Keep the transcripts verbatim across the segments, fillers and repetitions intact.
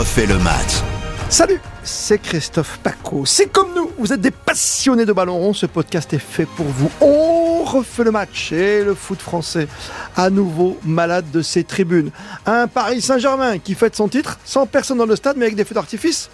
refait le match. Salut, c'est Christophe Pacaud. C'est comme nous, vous êtes des passionnés de ballon rond. Ce podcast est fait pour vous. On refait le match et le foot français à nouveau malade de ses tribunes. Un Paris Saint-Germain qui fête son titre sans personne dans le stade, mais avec des feux d'artifice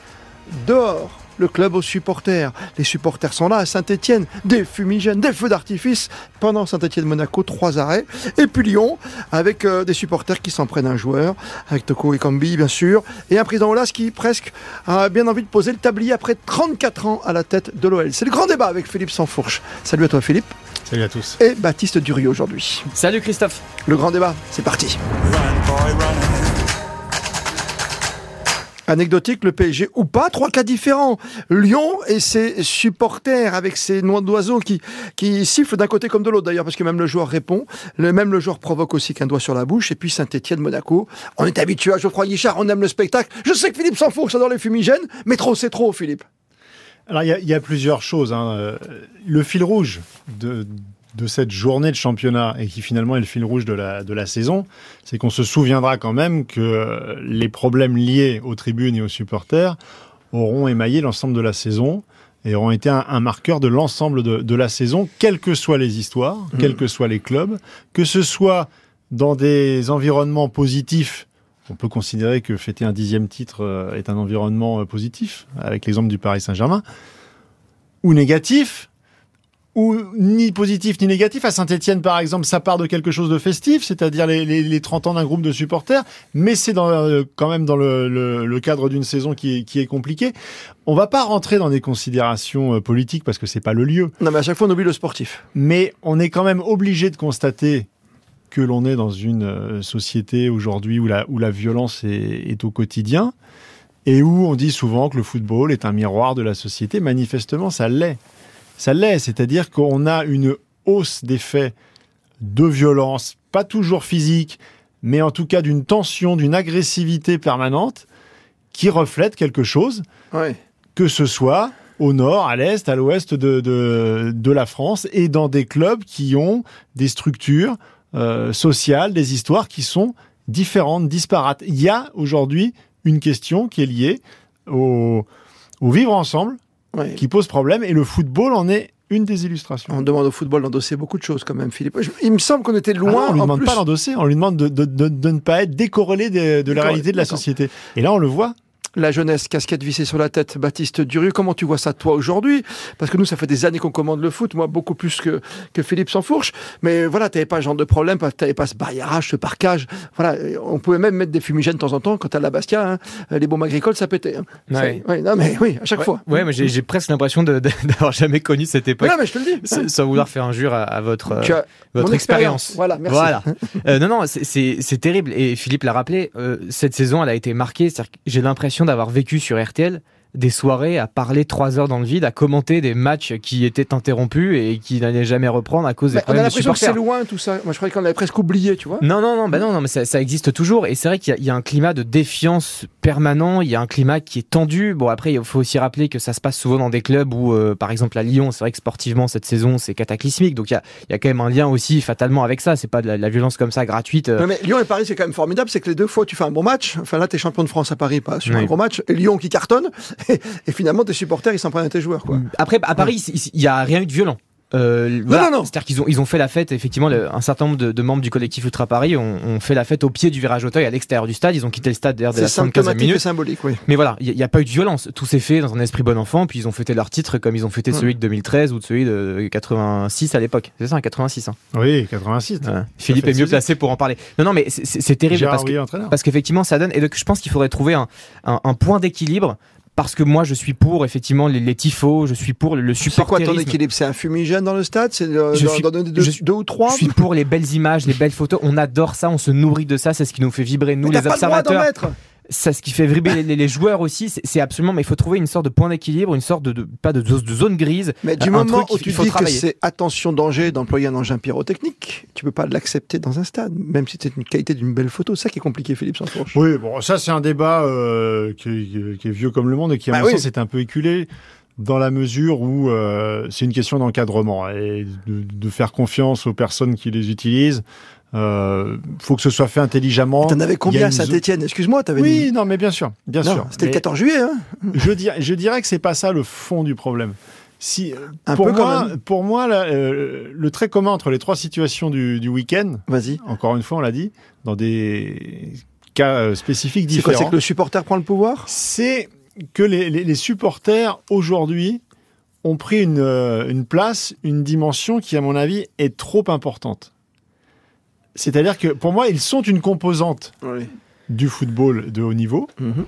dehors. Le club aux supporters. Les supporters sont là à Saint-Étienne. Des fumigènes, des feux d'artifice. Pendant Saint-Étienne-Monaco, trois arrêts. Et puis Lyon, avec euh, des supporters qui s'en prennent un joueur. Avec Toko Ekambi, bien sûr. Et un président Olas qui presque a bien envie de poser le tablier après trente-quatre ans à la tête de l'O L. C'est le grand débat avec Philippe Sanfourche. Salut à toi Philippe. Salut à tous. Et Baptiste Durieux aujourd'hui. Salut Christophe. Le grand débat, c'est parti. Run, boy, run. Anecdotique, le P S G ou pas, trois cas différents. Lyon et ses supporters avec ses noix d'oiseaux qui, qui sifflent d'un côté comme de l'autre d'ailleurs, parce que même le joueur répond, le, même le joueur provoque aussi qu'un doigt sur la bouche. Et puis Saint-Étienne, Monaco, on est habitué à Geoffroy Guichard, on aime le spectacle. Je sais que Philippe Sanfourche adore les fumigènes, mais trop c'est trop, Philippe. Alors il y, y a plusieurs choses, hein. Le fil rouge de... de cette journée de championnat et qui finalement est le fil rouge de la, de la saison, c'est qu'on se souviendra quand même que les problèmes liés aux tribunes et aux supporters auront émaillé l'ensemble de la saison et auront été un, un marqueur de l'ensemble de, de la saison, quelles que soient les histoires, mmh. quels que soient les clubs, que ce soit dans des environnements positifs. On peut considérer que fêter un dixième titre est un environnement positif, avec l'exemple du Paris Saint-Germain, ou négatif, ou ni positif ni négatif. À Saint-Étienne, par exemple, ça part de quelque chose de festif, c'est-à-dire les, les, les trente ans d'un groupe de supporters, mais c'est dans, euh, quand même dans le, le, le cadre d'une saison qui est, qui est compliquée. On va pas rentrer dans des considérations politiques parce que c'est pas le lieu. Non, mais à chaque fois, on oublie le sportif. Mais on est quand même obligé de constater que l'on est dans une société aujourd'hui où la, où la violence est, est au quotidien et où on dit souvent que le football est un miroir de la société. Manifestement, ça l'est. Ça l'est, c'est-à-dire qu'on a une hausse des faits de violence, pas toujours physique, mais en tout cas d'une tension, d'une agressivité permanente qui reflète quelque chose, oui. Que ce soit au nord, à l'est, à l'ouest de, de, de la France et dans des clubs qui ont des structures euh, sociales, des histoires qui sont différentes, disparates. Il y a aujourd'hui une question qui est liée au, au vivre ensemble, oui. Qui pose problème, et le football en est une des illustrations. On demande au football d'endosser beaucoup de choses quand même, Philippe. Je, il me semble qu'on était loin. Ah non, on lui demande plus... pas d'endosser, on lui demande de, de, de, de ne pas être décorrélé de, de la réalité de la société. Et là, on le voit. La jeunesse, casquette vissée sur la tête, Baptiste Durieux, comment tu vois ça, toi, aujourd'hui? Parce que nous, ça fait des années qu'on commande le foot, moi, beaucoup plus que, que Philippe Sanfourche. Mais voilà, t'avais pas ce genre de problème, t'avais pas ce barriérage, ce parcage. Voilà, on pouvait même mettre des fumigènes de temps en temps, quand à la Bastia, hein, les bombes agricoles, ça pétait. Hein. Ouais. Ça, ouais, non, mais oui, à chaque ouais, fois. Ouais, mais j'ai, j'ai presque l'impression de, de, d'avoir jamais connu cette époque. Non, mais je te le dis. Sans, sans vouloir faire injure à, à votre, euh, votre expérience. expérience. Voilà, merci. Voilà. euh, non, non, c'est, c'est, c'est terrible. Et Philippe l'a rappelé, euh, cette saison, elle a été marquée. C'est-à-dire que j'ai l'impression d'avoir vécu sur R T L des soirées à parler trois heures dans le vide, à commenter des matchs qui étaient interrompus et qui n'allaient jamais reprendre à cause des bah, problèmes de supporters. On a l'impression que c'est loin tout ça. Moi, je croyais qu'on l'avait presque oublié, tu vois. Non, non, non, bah non, non, mais ça, ça existe toujours. Et c'est vrai qu'il y a, il y a un climat de défiance permanent. Il y a un climat qui est tendu. Bon, après, il faut aussi rappeler que ça se passe souvent dans des clubs où, euh, par exemple, à Lyon, c'est vrai que sportivement cette saison, c'est cataclysmique. Donc il y a, il y a quand même un lien aussi fatalement avec ça. C'est pas de la, de la violence comme ça gratuite. Euh... Non, mais Lyon et Paris, c'est quand même formidable. C'est que les deux fois, tu fais un bon match. Enfin là, t'es champion de France à Paris, pas sur oui. un gros match. Et Lyon qui cartonne. Et finalement, tes supporters, ils s'en prennent à tes joueurs, quoi. Après, à Paris, il n'y a rien eu de violent. Euh, voilà. non, non, non. C'est-à-dire qu'ils ont, ils ont fait la fête, effectivement, le, un certain nombre de, de membres du collectif Ultra Paris ont, ont fait la fête au pied du virage Auteuil, à l'extérieur du stade. Ils ont quitté le stade derrière de la cinquantaine de minutes. C'est symbolique, oui. Mais voilà, il n'y a, a pas eu de violence. Tout s'est fait dans un esprit bon enfant, puis ils ont fêté leur titre comme ils ont fêté ouais. celui de deux mille treize ou de celui de quatre-vingt-six à l'époque. C'est ça, quatre-vingt-six. Hein. Oui, quatre-vingt-six. Ouais. Philippe est mieux placé pour en parler. Non, non, mais c'est, c'est, c'est terrible Gérard, parce, oui, que, parce qu'effectivement, ça donne. Et donc, je pense qu'il faudrait trouver un, un, un point d'équilibre. Parce que moi, je suis pour, effectivement, les, les tifos, je suis pour le, le supporterisme. C'est quoi ton équilibre? C'est un fumigène dans le stade? C'est le, je dans, suis, dans deux, je, deux ou trois? Je suis pour les belles images, les belles photos. On adore ça, on se nourrit de ça. C'est ce qui nous fait vibrer, nous, mais les t'as observateurs. Pas le droit d'en mettre. Ça, ce qui fait vibrer les, les, les joueurs aussi, c'est, c'est absolument. Mais il faut trouver une sorte de point d'équilibre, une sorte de, de pas de, de zone grise. Mais du moment truc, où tu dis travailler. Que c'est attention danger d'employer un engin pyrotechnique, tu peux pas l'accepter dans un stade, même si c'est une qualité d'une belle photo. C'est ça qui est compliqué, Philippe Sanfourche. Oui, bon, ça c'est un débat euh, qui, qui est vieux comme le monde et qui à bah mon oui. sens est un peu éculé dans la mesure où euh, c'est une question d'encadrement et de, de faire confiance aux personnes qui les utilisent. Il euh, faut que ce soit fait intelligemment. T'en avais combien à Saint-Étienne? Excuse-moi, t'avais Oui, dit... non, mais bien sûr, bien non, sûr. C'était mais le quatorze juillet. Hein je, dir, je dirais que c'est pas ça le fond du problème. Si, pour, moi, pour moi, la, euh, le trait commun entre les trois situations du, du week-end, vas-y. Encore une fois, on l'a dit, dans des cas spécifiques différents. C'est quoi, c'est que le supporter prend le pouvoir? C'est que les, les, les supporters, aujourd'hui, ont pris une, une place, une dimension qui, à mon avis, est trop importante. C'est-à-dire que, pour moi, ils sont une composante oui. du football de haut niveau. Mm-hmm.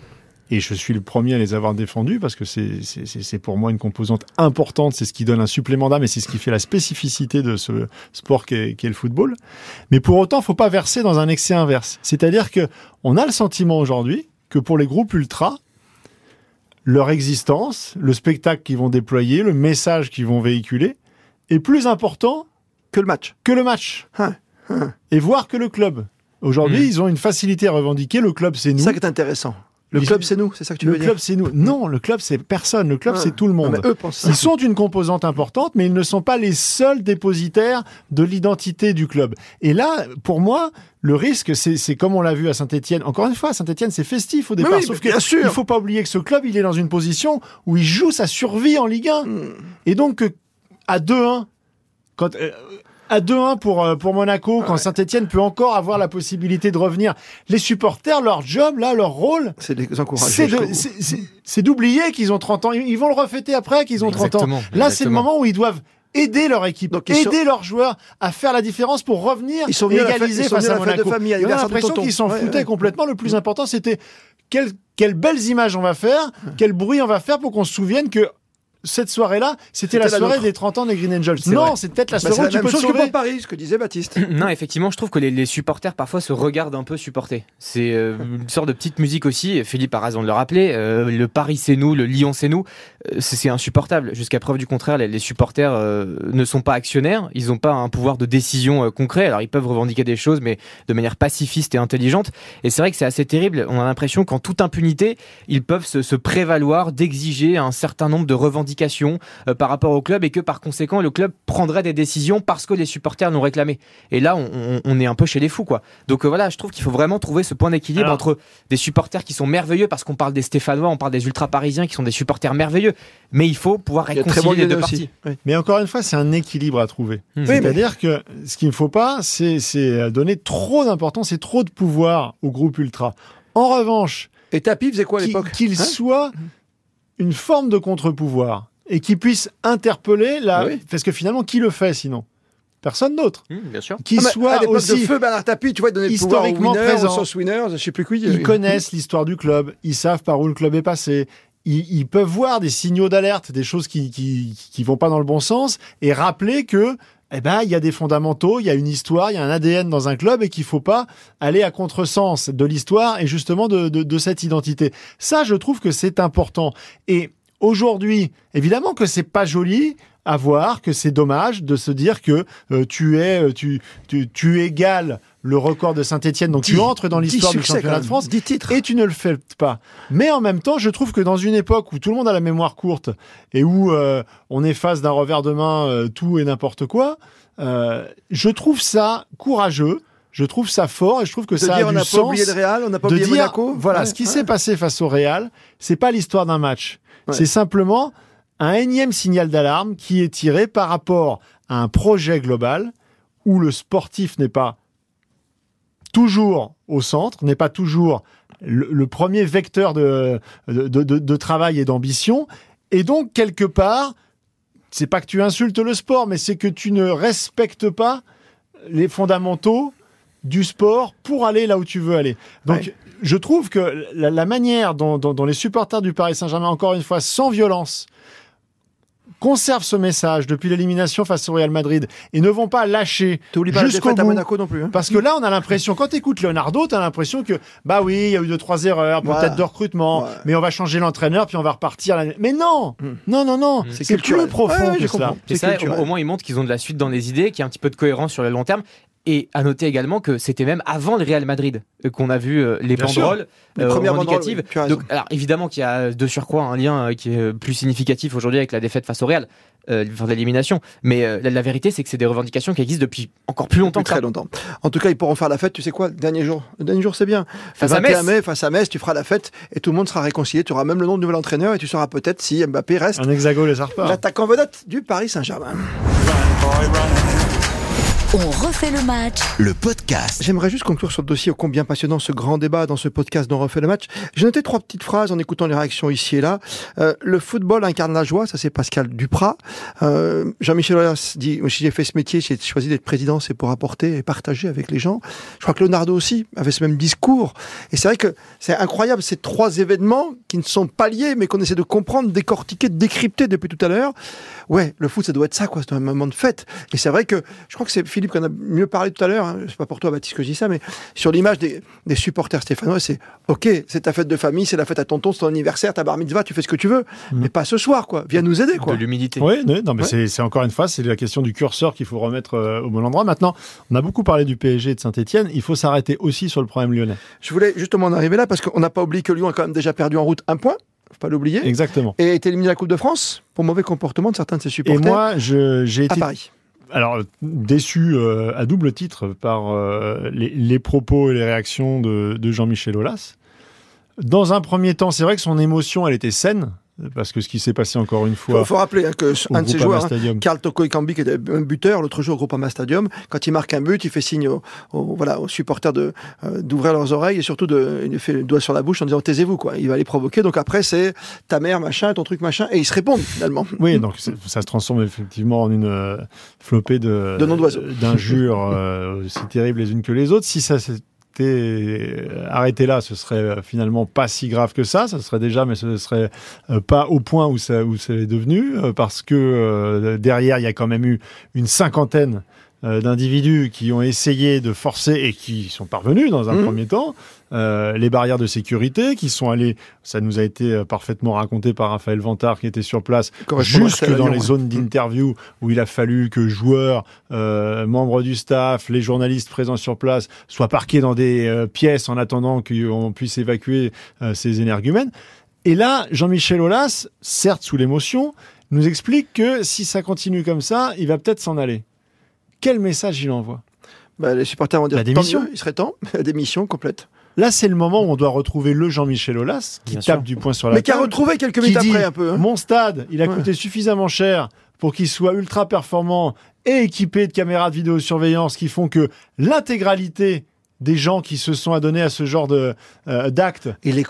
Et je suis le premier à les avoir défendus parce que c'est, c'est, c'est pour moi une composante importante. C'est ce qui donne un supplément d'âme et c'est ce qui fait la spécificité de ce sport qu'est, qu'est le football. Mais pour autant, il ne faut pas verser dans un excès inverse. C'est-à-dire qu'on a le sentiment aujourd'hui que pour les groupes ultras, leur existence, le spectacle qu'ils vont déployer, le message qu'ils vont véhiculer est plus important que le match. Que le match. Hein, hein. Et voire que le club. Aujourd'hui, mmh. ils ont une facilité à revendiquer. Le club, c'est nous. C'est ça qui est intéressant. Le club, c'est nous, c'est ça que tu veux dire ? Le club, c'est nous. Non, le club, c'est personne. Le club, ah, c'est tout le monde. Eux pensent ça. Ils sont une composante importante, mais ils ne sont pas les seuls dépositaires de l'identité du club. Et là, pour moi, le risque, c'est, c'est comme on l'a vu à Saint-Étienne. Encore une fois, Saint-Étienne, c'est festif au départ. Oui, sauf que, bien sûr. Il ne faut pas oublier que ce club, il est dans une position où il joue sa survie en Ligue un. Mmh. Et donc, à deux un, quand... Euh, à deux un pour, pour Monaco, ah quand ouais. Saint-Étienne peut encore avoir la possibilité de revenir. Les supporters, leur job, là, leur rôle, c'est de les encourager, c'est, de, c'est, c'est, c'est d'oublier qu'ils ont trente ans. Ils vont le refêter après qu'ils ont trente exactement, ans. Là, exactement. C'est le moment où ils doivent aider leur équipe, donc, aider sont... leurs joueurs à faire la différence pour revenir ils sont et égaliser fa- face ils sont à, à Monaco. De famille, on a l'impression qu'ils s'en ouais, foutaient ouais. complètement. Le plus important, c'était quelles, quelles belles images on va faire, quel bruit on va faire pour qu'on se souvienne que cette soirée-là, c'était, c'était la, la soirée nôtre. Des trente ans des Green Angels. C'est non, vrai. C'est peut-être la soirée bah où tu peux te sauver. C'est la même chose que pour Paris, ce que disait Baptiste. Non, effectivement, je trouve que les, les supporters parfois se regardent un peu supportés. C'est euh, une sorte de petite musique aussi. Philippe a raison de le rappeler. Euh, le Paris, c'est nous. Le Lyon, c'est nous. Euh, c'est, c'est insupportable. Jusqu'à preuve du contraire, les, les supporters euh, ne sont pas actionnaires. Ils n'ont pas un pouvoir de décision euh, concret. Alors, ils peuvent revendiquer des choses, mais de manière pacifiste et intelligente. Et c'est vrai que c'est assez terrible. On a l'impression qu'en toute impunité, ils peuvent se, se prévaloir d'exiger un certain nombre de revendications par rapport au club et que par conséquent le club prendrait des décisions parce que les supporters l'ont réclamé. Et là on, on, on est un peu chez les fous quoi. Donc euh, voilà, je trouve qu'il faut vraiment trouver ce point d'équilibre alors... entre des supporters qui sont merveilleux parce qu'on parle des Stéphanois, on parle des ultra-parisiens qui sont des supporters merveilleux, mais il faut pouvoir réconcilier les deux parties. Oui. Mais encore une fois, c'est un équilibre à trouver. Mmh. C'est-à-dire oui, mais... que ce qu'il ne faut pas, c'est, c'est donner trop d'importance et trop de pouvoir au groupe ultra. En revanche, et Tapie faisait quoi à l'époque ? Qu'il hein soit une forme de contre-pouvoir et qui puisse interpeller la... Oui. Parce que finalement, qui le fait sinon ? Personne d'autre. Mmh, bien sûr. Qui ah bah, soit à l'époque aussi de feu Bernard Tapie, tu vois, donner le pouvoir aux winners, aux source winners, je sais plus qui. Ils connaissent l'histoire du club, ils savent par où le club est passé, ils, ils peuvent voir des signaux d'alerte, des choses qui, qui qui vont pas dans le bon sens et rappeler que eh ben, il y a des fondamentaux, il y a une histoire, il y a un A D N dans un club et qu'il faut pas aller à contresens de l'histoire et justement de, de, de cette identité. Ça, je trouve que c'est important. Et aujourd'hui, évidemment que c'est pas joli à voir, que c'est dommage de se dire que euh, tu es, tu, tu, tu égales le record de Saint-Étienne, donc dix, tu entres dans l'histoire du championnat de France et tu ne le fais pas. Mais en même temps, je trouve que dans une époque où tout le monde a la mémoire courte et où euh, on efface d'un revers de main euh, tout et n'importe quoi, euh, je trouve ça courageux, je trouve ça fort et je trouve que de ça dire, a du sens. On n'a pas oublié le Real, on n'a pas oublié dire, Monaco. Voilà, ouais, ce qui ouais. s'est passé face au Real, c'est pas l'histoire d'un match, ouais. c'est simplement un énième signal d'alarme qui est tiré par rapport à un projet global où le sportif n'est pas toujours au centre, n'est pas toujours le, le premier vecteur de, de, de, de travail et d'ambition. Et donc, quelque part, c'est pas que tu insultes le sport, mais c'est que tu ne respectes pas les fondamentaux du sport pour aller là où tu veux aller. Donc, ouais. je trouve que la, la manière dont, dont, dont les supporters du Paris Saint-Germain, encore une fois, sans violence, conservent ce message depuis l'élimination face au Real Madrid et ne vont pas lâcher pas jusqu'au bout. À Monaco non plus, hein. Parce que là, on a l'impression, quand t'écoutes Leonardo, t'as l'impression que, bah oui, il y a eu deux, trois erreurs, voilà. peut-être de recrutement, ouais. mais on va changer l'entraîneur, puis on va repartir. La... Mais non, mmh. non, non, non, mmh. c'est, c'est plus profond ouais, que ça. C'est ça, au moins, ils montrent qu'ils ont de la suite dans les idées, qu'il y a un petit peu de cohérence sur le long terme. Et à noter également que c'était même avant le Real Madrid qu'on a vu euh, les Bien banderoles les euh, indicatives. Oui, donc, alors évidemment qu'il y a de surcroît un lien euh, qui est plus significatif aujourd'hui avec la défaite face au Real, euh, enfin, l'élimination. Mais euh, la, la vérité, c'est que c'est des revendications qui existent depuis encore plus longtemps. Depuis que très longtemps. En tout cas, ils pourront faire la fête. Tu sais quoi, le dernier jour, le dernier jour, c'est bien. Face à Metz. Mai, face à Metz, tu feras la fête et tout le monde sera réconcilié. Tu auras même le nom du nouvel entraîneur et tu sauras peut-être si Mbappé reste. Un hexagone, les arpas. L'attaquant vedette du Paris Saint-Germain. On refait le match, le podcast. J'aimerais juste conclure sur le dossier ô combien passionnant, ce grand débat dans ce podcast d'On refait le match. J'ai noté trois petites phrases en écoutant les réactions ici et là. Euh, le football incarne la joie, ça c'est Pascal Duprat. Euh, Jean-Michel Aulas dit, si j'ai fait ce métier, j'ai choisi d'être président, c'est pour apporter et partager avec les gens. Je crois que Leonardo aussi avait ce même discours. Et c'est vrai que c'est incroyable, ces trois événements qui ne sont pas liés, mais qu'on essaie de comprendre, décortiquer, décrypter depuis tout à l'heure. Ouais, le foot, ça doit être ça, quoi. C'est un moment de fête. Et c'est vrai que, je crois que c'est Philippe qu'on a mieux parlé tout à l'heure, hein, c'est pas pour toi Baptiste que je dis ça, mais sur l'image des, des supporters stéphanois, c'est ok, c'est ta fête de famille, c'est la fête à tonton, c'est ton anniversaire, ta bar mitzvah, tu fais ce que tu veux, mmh. mais pas ce soir, quoi. Viens nous aider, quoi. De l'humidité. Oui, non, mais ouais. c'est, c'est encore une fois, c'est la question du curseur qu'il faut remettre euh, au bon endroit. Maintenant, on a beaucoup parlé du P S G et de Saint-Étienne, il faut s'arrêter aussi sur le problème lyonnais. Je voulais justement en arriver là parce qu'on n'a pas oublié que Lyon a quand même déjà perdu en route un point. Faut pas l'oublier. Exactement. Et est éliminé de la Coupe de France pour mauvais comportement de certains de ses supporters. Et moi, je, j'ai été à Paris. Alors, déçu euh, à double titre par euh, les, les propos et les réactions de, de Jean-Michel Aulas. Dans un premier temps, c'est vrai que son émotion, elle était saine, parce que ce qui s'est passé encore une fois... Il faut rappeler hein, que un de ces joueurs, Carl hein, Toko Ekambi, qui était un buteur, l'autre jour au Groupama Stadium, quand il marque un but, il fait signe aux, aux, voilà, aux supporters de, euh, d'ouvrir leurs oreilles et surtout de, il fait le doigt sur la bouche en disant taisez-vous, quoi. Il va les provoquer, donc après c'est ta mère, machin, ton truc, machin, et ils se répondent finalement. Oui, donc ça se transforme effectivement en une euh, flopée de, de noms d'oiseaux. D'injures euh, aussi terribles les unes que les autres. Si ça c'est arrêté là, ce serait finalement pas si grave que ça, ça serait déjà, mais ce serait pas au point où ça, où ça est devenu, parce que euh, derrière, il y a quand même eu une cinquantaine euh, d'individus qui ont essayé de forcer et qui sont parvenus dans un mmh. premier temps, Euh, les barrières de sécurité qui sont allées, ça nous a été parfaitement raconté par Raphaël Vantard qui était sur place, jusque dans Lyon, les ouais. zones d'interview où il a fallu que joueurs, euh, membres du staff, les journalistes présents sur place soient parqués dans des euh, pièces en attendant qu'on puisse évacuer euh, ces énergumènes. Et là, Jean-Michel Aulas, certes sous l'émotion, nous explique que si ça continue comme ça, il va peut-être s'en aller. Quel message il envoie ? Bah, les supporters vont dire, tant mieux, il serait temps, démission complète. Là, c'est le moment où on doit retrouver le Jean-Michel Aulas qui Bien tape sûr. Du poing sur la table. Mais qui a retrouvé quelques minutes dit, après un peu. Hein. Mon stade, il a ouais. coûté suffisamment cher pour qu'il soit ultra performant et équipé de caméras de vidéosurveillance qui font que l'intégralité des gens qui se sont adonnés à ce genre de, euh, d'actes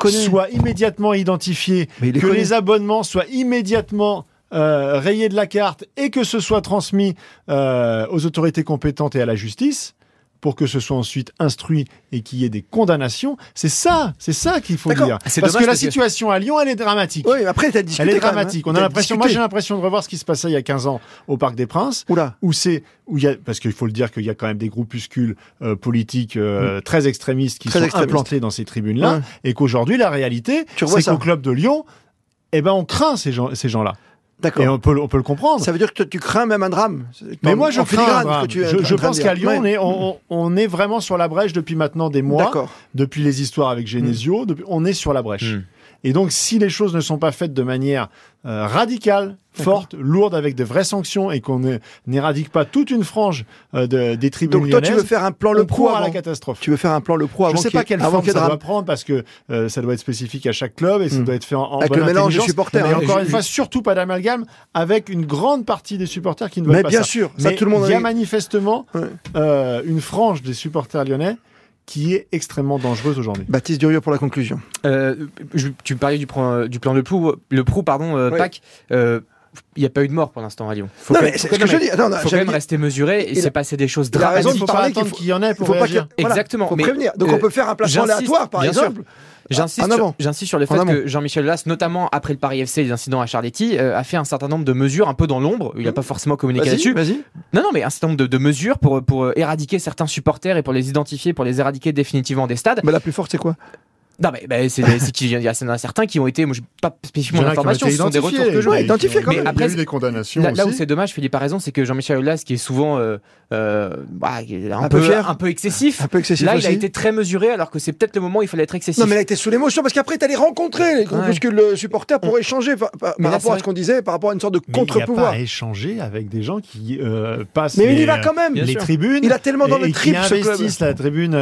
soient immédiatement identifiés, que connaît. Les abonnements soient immédiatement euh, rayés de la carte et que ce soit transmis euh, aux autorités compétentes et à la justice, pour que ce soit ensuite instruit et qu'il y ait des condamnations. C'est ça, c'est ça qu'il faut D'accord. dire. C'est Parce que la situation que... à Lyon, elle est dramatique. Oui, après, t'as discuté. Elle est dramatique. Même, hein. On a t'as l'impression, discuté. Moi, j'ai l'impression de revoir ce qui se passait il y a quinze ans au Parc des Princes. Oula. Où c'est, où il y a, parce qu'il faut le dire qu'il y a quand même des groupuscules euh, politiques euh, mmh. très extrémistes qui très sont extrémistes. Implantés dans ces tribunes-là. Mmh. Et qu'aujourd'hui, la réalité, tu c'est qu'au club de Lyon, eh ben, on craint ces gens, ces gens-là. D'accord. Et on peut, on peut le comprendre. Ça veut dire que tu crains même un drame. Mais moi, je crains un drame. Tu, je je pense qu'à Lyon, ouais. on, est, on, on est vraiment sur la brèche depuis maintenant des mois. D'accord. Depuis les histoires avec Genesio, mmh. depuis, on est sur la brèche. Mmh. Et donc, si les choses ne sont pas faites de manière euh, radicale, forte, D'accord. lourde, avec de vraies sanctions, et qu'on ne, n'éradique pas toute une frange euh, de, des tribunes lyonnaises. Donc toi, tu veux faire un plan le pro avant la catastrophe. Tu veux faire un plan le pro avant. Je ne sais pas quelle forme ça doit prendre, parce que euh, ça doit être spécifique à chaque club, et ça mmh. doit être fait en, en avec bonne intelligence. Avec le mélange des supporters. Mais hein, encore je... une fois, surtout pas d'amalgame avec une grande partie des supporters qui ne veulent mais pas bien ça. Sûr, ça mais bien sûr, il y a manifestement ouais. euh, une frange des supporters lyonnais qui est extrêmement dangereuse aujourd'hui. Baptiste Durieux pour la conclusion. Euh, je, tu me parlais du, pro, du plan de Prou, le Prou, pardon, euh, oui. P A C. Euh, il n'y a pas eu de mort pour l'instant à Lyon. Il faut non, quand, mais c'est faut ce que même, je dis. Non, non, faut quand même dit... rester mesuré et, et c'est passé des choses dramatiques. Il ne faut pas attendre qu'il y en ait pour réagir. Voilà, exactement. Il faut mais prévenir. Donc euh, on peut faire un placement aléatoire par exemple. J'insiste, ah, sur, j'insiste sur le fait que Jean-Michel Aulas, notamment après le Paris F C et les incidents à Charletti, euh, a fait un certain nombre de mesures un peu dans l'ombre. Il n'a mmh. pas forcément communiqué vas-y, là-dessus. Vas-y. Non, non, mais un certain nombre de, de mesures pour, pour éradiquer certains supporters et pour les identifier, pour les éradiquer définitivement des stades. Mais la plus forte, c'est quoi ? Non, mais bah, c'est, c'est qu'il y en a certains qui ont été, moi, je n'ai pas spécifiquement l'information, ce sont des retours que je vois. Identifiés, quand même. Il y a eu des condamnations. Là, là où c'est dommage, Philippe a raison, c'est que Jean-Michel Aulas, qui est souvent euh, euh, bah, un, un, peu, peu fier. un peu excessif, un peu excessif là, aussi. Il a été très mesuré, alors que c'est peut-être le moment où il fallait être excessif. Non, mais là, il était sous l'émotion, parce qu'après, tu allais rencontrer, les... ouais. parce que le supporter pourrait échanger par, par, par là, rapport à ce qu'on disait, par rapport à une sorte de contre-pouvoir. Il n'a pas échangé avec des gens qui euh, passent mais les, il va quand même. les tribunes. Il a tellement dans les tripes ce club. Qui investissent la tribune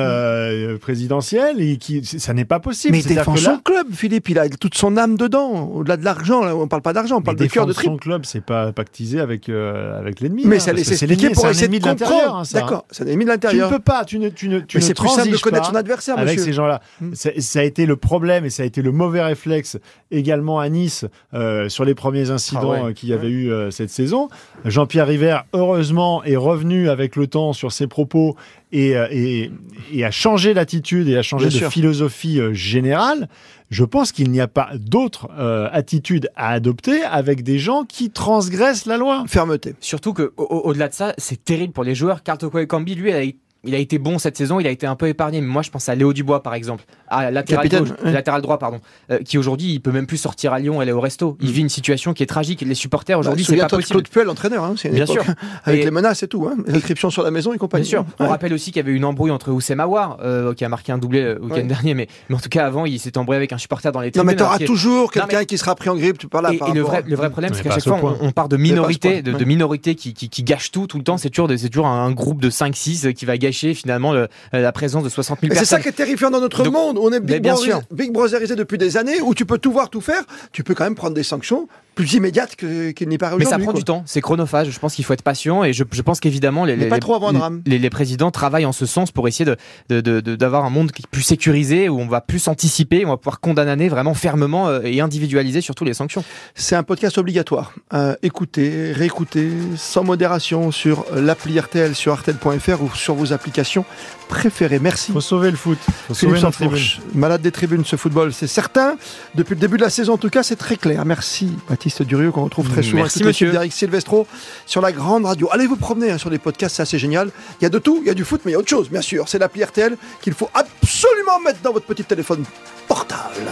présidentielle, et ça n'est pas possible. Mais il défend son là... club, Philippe, il a toute son âme dedans. Au-delà de l'argent, là, on ne parle pas d'argent, on parle de cœur de trip. Son club, c'est pas pactisé avec, euh, avec l'ennemi. Mais hein, ça c'est expliqué pour essayer de comprendre. Hein, d'accord, c'est un ennemi de l'intérieur. Tu ne peux pas, tu ne, tu ne, tu mais ne transiges pas. C'est plus simple de connaître son adversaire, monsieur. Avec ces gens-là. Hum. Ça, ça a été le problème et ça a été le mauvais réflexe également à Nice euh, sur les premiers incidents ah ouais. qu'il y avait ouais. eu euh, cette saison. Jean-Pierre River, heureusement, est revenu avec le temps sur ses propos et, et, et a changé d'attitude et a changé de philosophie générale. Je pense qu'il n'y a pas d'autre euh, attitude à adopter avec des gens qui transgressent la loi. Fermeté. Surtout que au- au-delà de ça, c'est terrible pour les joueurs. Toko Ekambi, lui, a, il a été bon cette saison, il a été un peu épargné. Mais moi, je pense à Léo Dubois, par exemple, à latéral, gauche, oui. latéral droit, pardon, euh, qui aujourd'hui, il peut même plus sortir à Lyon, aller au resto. Il vit une situation qui est tragique. Les supporters aujourd'hui, bah, c'est pas possible. Claude Puel, l'entraîneur, hein, c'est une bien époque, sûr, avec et... les menaces et tout, hein, les inscriptions sur la maison et compagnie. Bien sûr. On ouais. rappelle aussi qu'il y avait une embrouille entre Houssem Aouar, euh, qui a marqué un doublé le week-end ouais. dernier, mais, mais en tout cas avant, il s'est embrouillé avec un supporter dans les tribunes. Non mais t'auras toujours quelqu'un non, mais... qui sera pris en grippe. Tu parles là. Et, par et le, vrai, à... le vrai problème, c'est qu'à chaque fois, on, on part de minorités, de minorités qui gâchent tout tout le temps. C'est toujours un groupe de cinq six qui va gâcher finalement la présence de soixante mille personnes. C'est ça qui est terrifiant dans notre monde. On est big, brother, big brotherisé depuis des années, où tu peux tout voir, tout faire. Tu peux quand même prendre des sanctions plus immédiates que, qu'il n'y paraît aujourd'hui. Mais ça prend quoi. Du temps, c'est chronophage. Je pense qu'il faut être patient et je, je pense qu'évidemment les, les, les, les présidents travaillent en ce sens pour essayer de, de, de, de, d'avoir un monde plus sécurisé, où on va plus anticiper, où on va pouvoir condamner vraiment fermement et individualiser surtout les sanctions. C'est un podcast obligatoire. Euh, écoutez, réécoutez, sans modération sur l'appli R T L, sur R T L point F R ou sur vos applications préférées. Merci. Faut sauver le foot. Faut Philippe Sanfourche, malade des tribunes, ce football, c'est certain. Depuis le début de la saison, en tout cas, c'est très clair. Merci, Baptiste Durieux, qu'on retrouve très souvent. Merci, monsieur. Derek Silvestro sur la grande radio. Allez vous promener hein, sur les podcasts, c'est assez génial. Il y a de tout, il y a du foot, mais il y a autre chose, bien sûr. C'est l'appli R T L qu'il faut absolument mettre dans votre petit téléphone portable.